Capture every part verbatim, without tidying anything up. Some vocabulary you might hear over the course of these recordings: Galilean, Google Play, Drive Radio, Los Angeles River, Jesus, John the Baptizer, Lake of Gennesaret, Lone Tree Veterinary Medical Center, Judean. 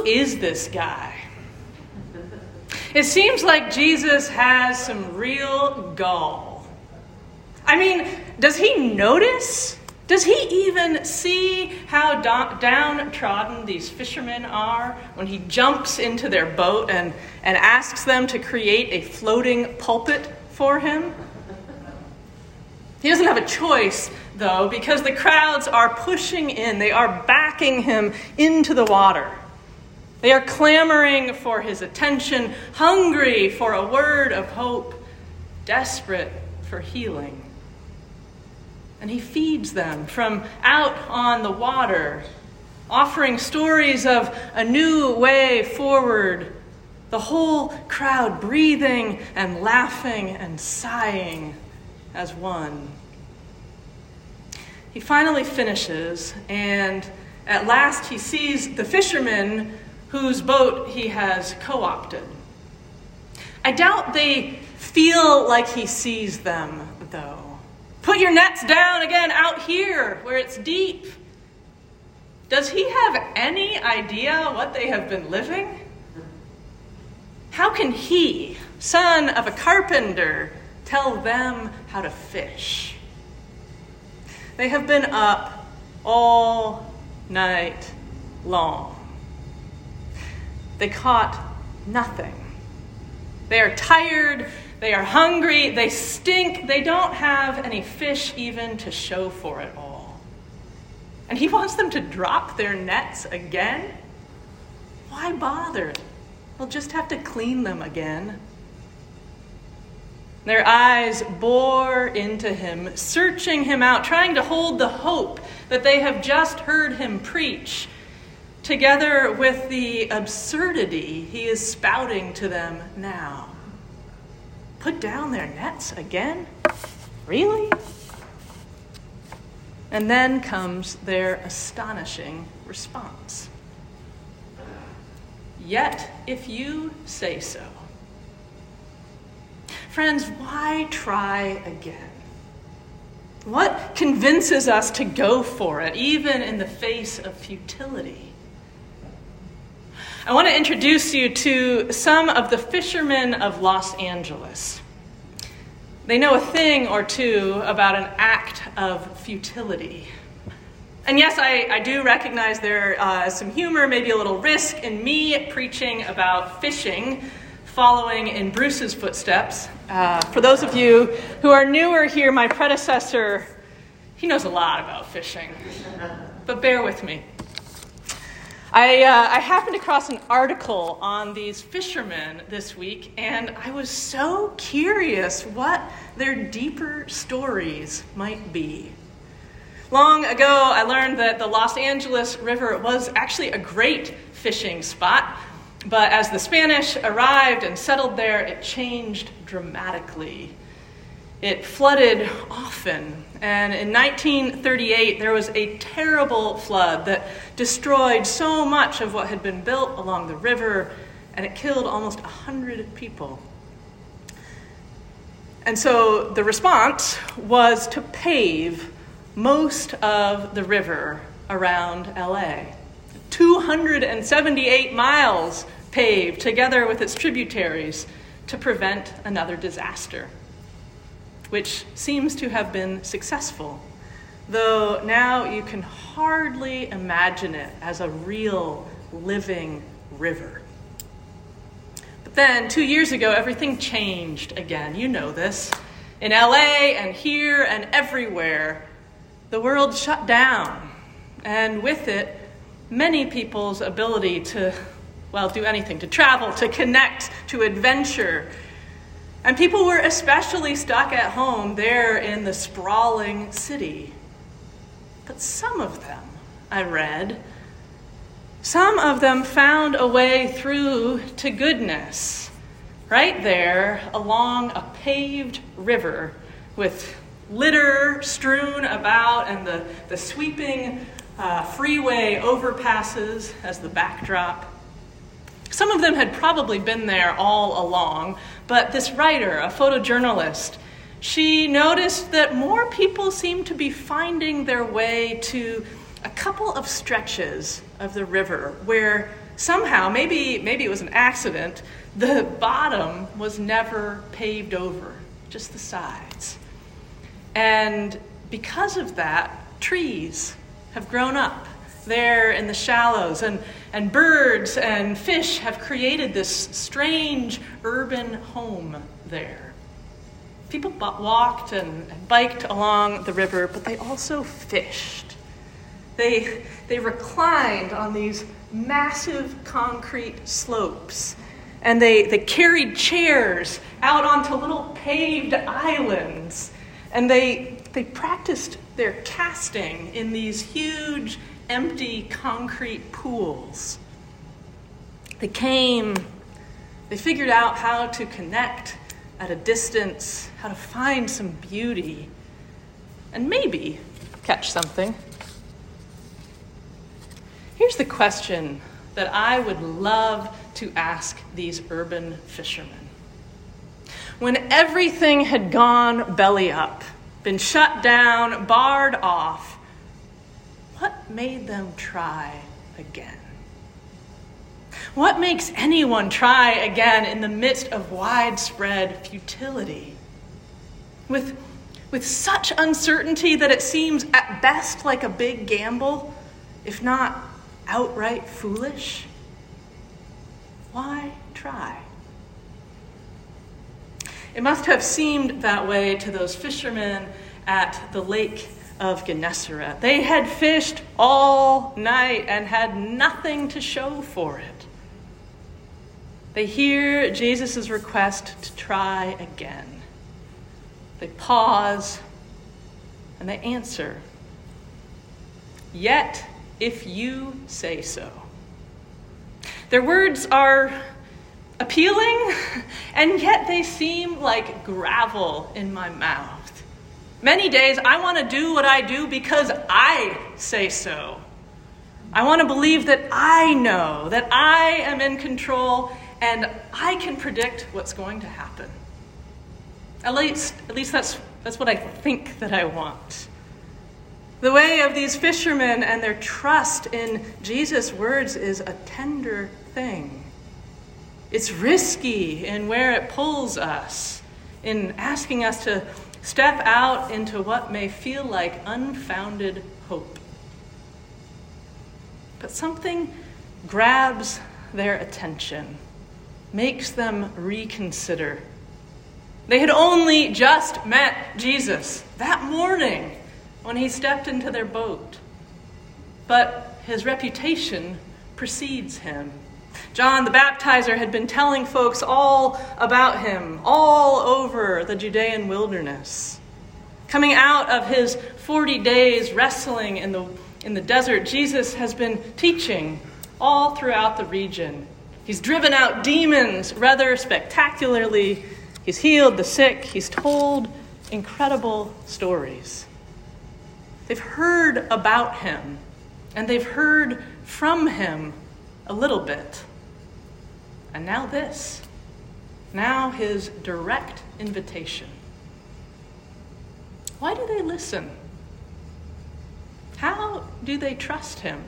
who is this guy? It seems like Jesus has some real gall. I mean, does he notice? Does he even see how downtrodden these fishermen are when he jumps into their boat and, and asks them to create a floating pulpit for him? He doesn't have a choice, though, because the crowds are pushing in. They are backing him into the water. They are clamoring for his attention, hungry for a word of hope, desperate for healing. And he feeds them from out on the water, offering stories of a new way forward, the whole crowd breathing and laughing and sighing as one. He finally finishes, and at last he sees the fishermen whose boat he has co-opted. I doubt they feel like he sees them, though. Put your nets down again out here where it's deep. Does he have any idea what they have been living? How can he, son of a carpenter, tell them how to fish? They have been up all night long. They caught nothing. They are tired. They are hungry, they stink, they don't have any fish even to show for it all. And he wants them to drop their nets again? Why bother? We'll just have to clean them again. Their eyes bore into him, searching him out, trying to hold the hope that they have just heard him preach, together with the absurdity he is spouting to them now. Put down their nets again? Really? And then comes their astonishing response. Yet, if you say so. Friends, why try again? What convinces us to go for it, even in the face of futility? I want to introduce you to some of the fishermen of Los Angeles. They know a thing or two about an act of futility. And yes, I, I do recognize there uh, some humor, maybe a little risk in me preaching about fishing, following in Bruce's footsteps. Uh, for those of you who are newer here, my predecessor, he knows a lot about fishing, but bear with me. I, uh, I happened across an article on these fishermen this week, and I was so curious what their deeper stories might be. Long ago, I learned that the Los Angeles River was actually a great fishing spot, but as the Spanish arrived and settled there, it changed dramatically. It flooded often, and in nineteen thirty-eight, there was a terrible flood that destroyed so much of what had been built along the river, and it killed almost one hundred people. And so the response was to pave most of the river around L A. two hundred seventy-eight miles paved, together with its tributaries, to prevent another disaster, which seems to have been successful, though now you can hardly imagine it as a real, living river. But then, two years ago, everything changed again. You know this. In L A and here and everywhere, the world shut down, and with it, many people's ability to, well, do anything, to travel, to connect, to adventure. And people were especially stuck at home there in the sprawling city. But some of them, I read, some of them found a way through to goodness, right there along a paved river with litter strewn about and the, the sweeping uh, freeway overpasses as the backdrop. Some of them had probably been there all along, but this writer, a photojournalist, she noticed that more people seemed to be finding their way to a couple of stretches of the river where somehow, maybe maybe it was an accident, the bottom was never paved over, just the sides. And because of that, trees have grown up there in the shallows, and, and birds and fish have created this strange urban home there. People walked and biked along the river, but they also fished. They, they reclined on these massive concrete slopes, and they, they carried chairs out onto little paved islands, and they they practiced their casting in these huge empty concrete pools. They came, they figured out how to connect at a distance, how to find some beauty, and maybe catch something. Here's the question that I would love to ask these urban fishermen. When everything had gone belly up, been shut down, barred off, what made them try again? What makes anyone try again in the midst of widespread futility? With, with such uncertainty that it seems at best like a big gamble, if not outright foolish? Why try? It must have seemed that way to those fishermen at the Lake of Gennesaret. They had fished all night and had nothing to show for it. They hear Jesus' request to try again. They pause and they answer, "Yet, if you say so." Their words are appealing, and yet they seem like gravel in my mouth. Many days I want to do what I do because I say so. I want to believe that I know, that I am in control, and I can predict what's going to happen. At least, at least that's, that's what I think that I want. The way of these fishermen and their trust in Jesus' words is a tender thing. It's risky in where it pulls us, in asking us to step out into what may feel like unfounded hope. But something grabs their attention, makes them reconsider. They had only just met Jesus that morning, when he stepped into their boat. But his reputation precedes him. John the Baptizer had been telling folks all about him, all over the Judean wilderness. Coming out of his forty days wrestling in the, in the desert, Jesus has been teaching all throughout the region. He's driven out demons rather spectacularly. He's healed the sick. He's told incredible stories. They've heard about him, and they've heard from him a little bit. And now this, now his direct invitation. Why do they listen? How do they trust him?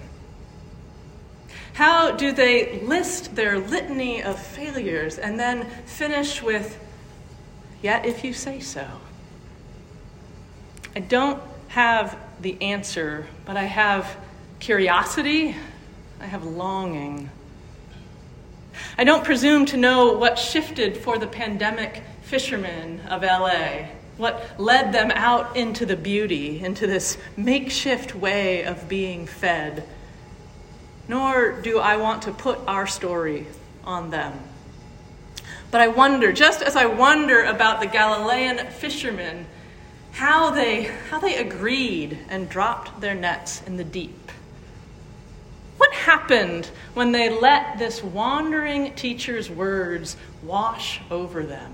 How do they list their litany of failures and then finish with, "Yet if you say so"? I don't have the answer, but I have curiosity, I have longing. I don't presume to know what shifted for the pandemic fishermen of L A, what led them out into the beauty, into this makeshift way of being fed, nor do I want to put our story on them. But I wonder, just as I wonder about the Galilean fishermen, How they how they agreed and dropped their nets in the deep. What happened when they let this wandering teacher's words wash over them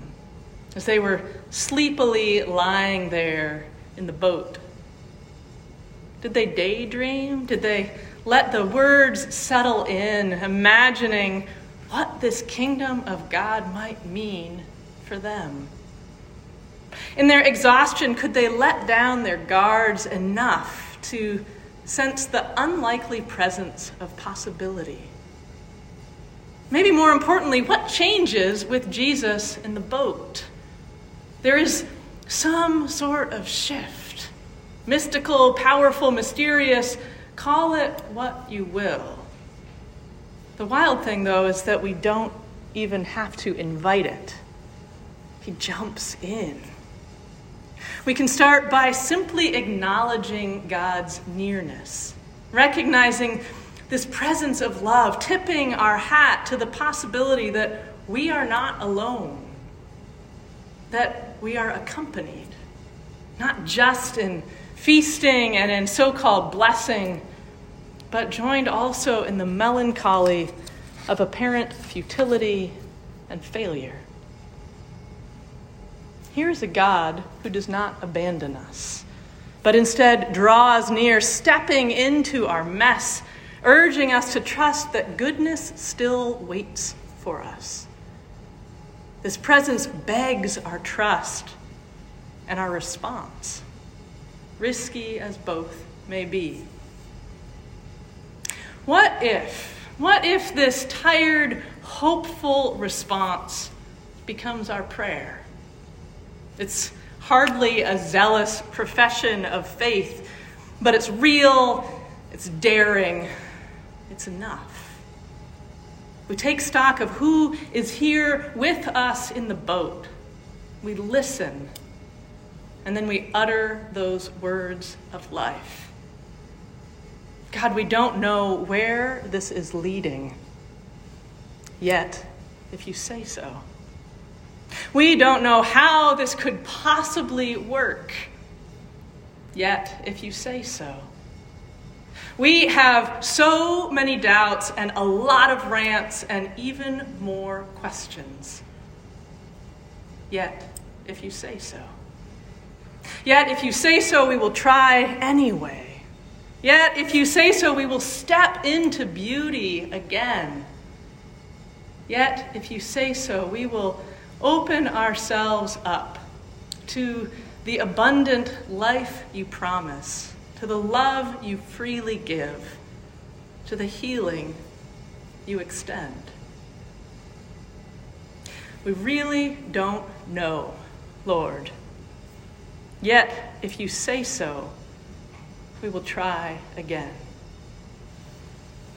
as they were sleepily lying there in the boat? Did they daydream? Did they let the words settle in, imagining what this kingdom of God might mean for them? In their exhaustion, could they let down their guards enough to sense the unlikely presence of possibility. Maybe more importantly, what changes with Jesus in the boat? There is some sort of shift. Mystical, powerful, mysterious. Call it what you will. The wild thing, though, is that we don't even have to invite it. He jumps in. We can start by simply acknowledging God's nearness, recognizing this presence of love, tipping our hat to the possibility that we are not alone, that we are accompanied, not just in feasting and in so-called blessing, but joined also in the melancholy of apparent futility and failure. Here is a God who does not abandon us, but instead draws near, stepping into our mess, urging us to trust that goodness still waits for us. This presence begs our trust and our response, risky as both may be. What if, what if this tired, hopeful response becomes our prayer? It's hardly a zealous profession of faith, but it's real, it's daring, it's enough. We take stock of who is here with us in the boat. We listen, and then we utter those words of life. God, we don't know where this is leading, yet, if you say so. We don't know how this could possibly work, yet, if you say so. We have so many doubts and a lot of rants and even more questions, yet, if you say so. Yet, if you say so, we will try anyway. Yet, if you say so, we will step into beauty again. Yet, if you say so, we will open ourselves up to the abundant life you promise, to the love you freely give, to the healing you extend. We really don't know, Lord. Yet, if you say so, we will try again.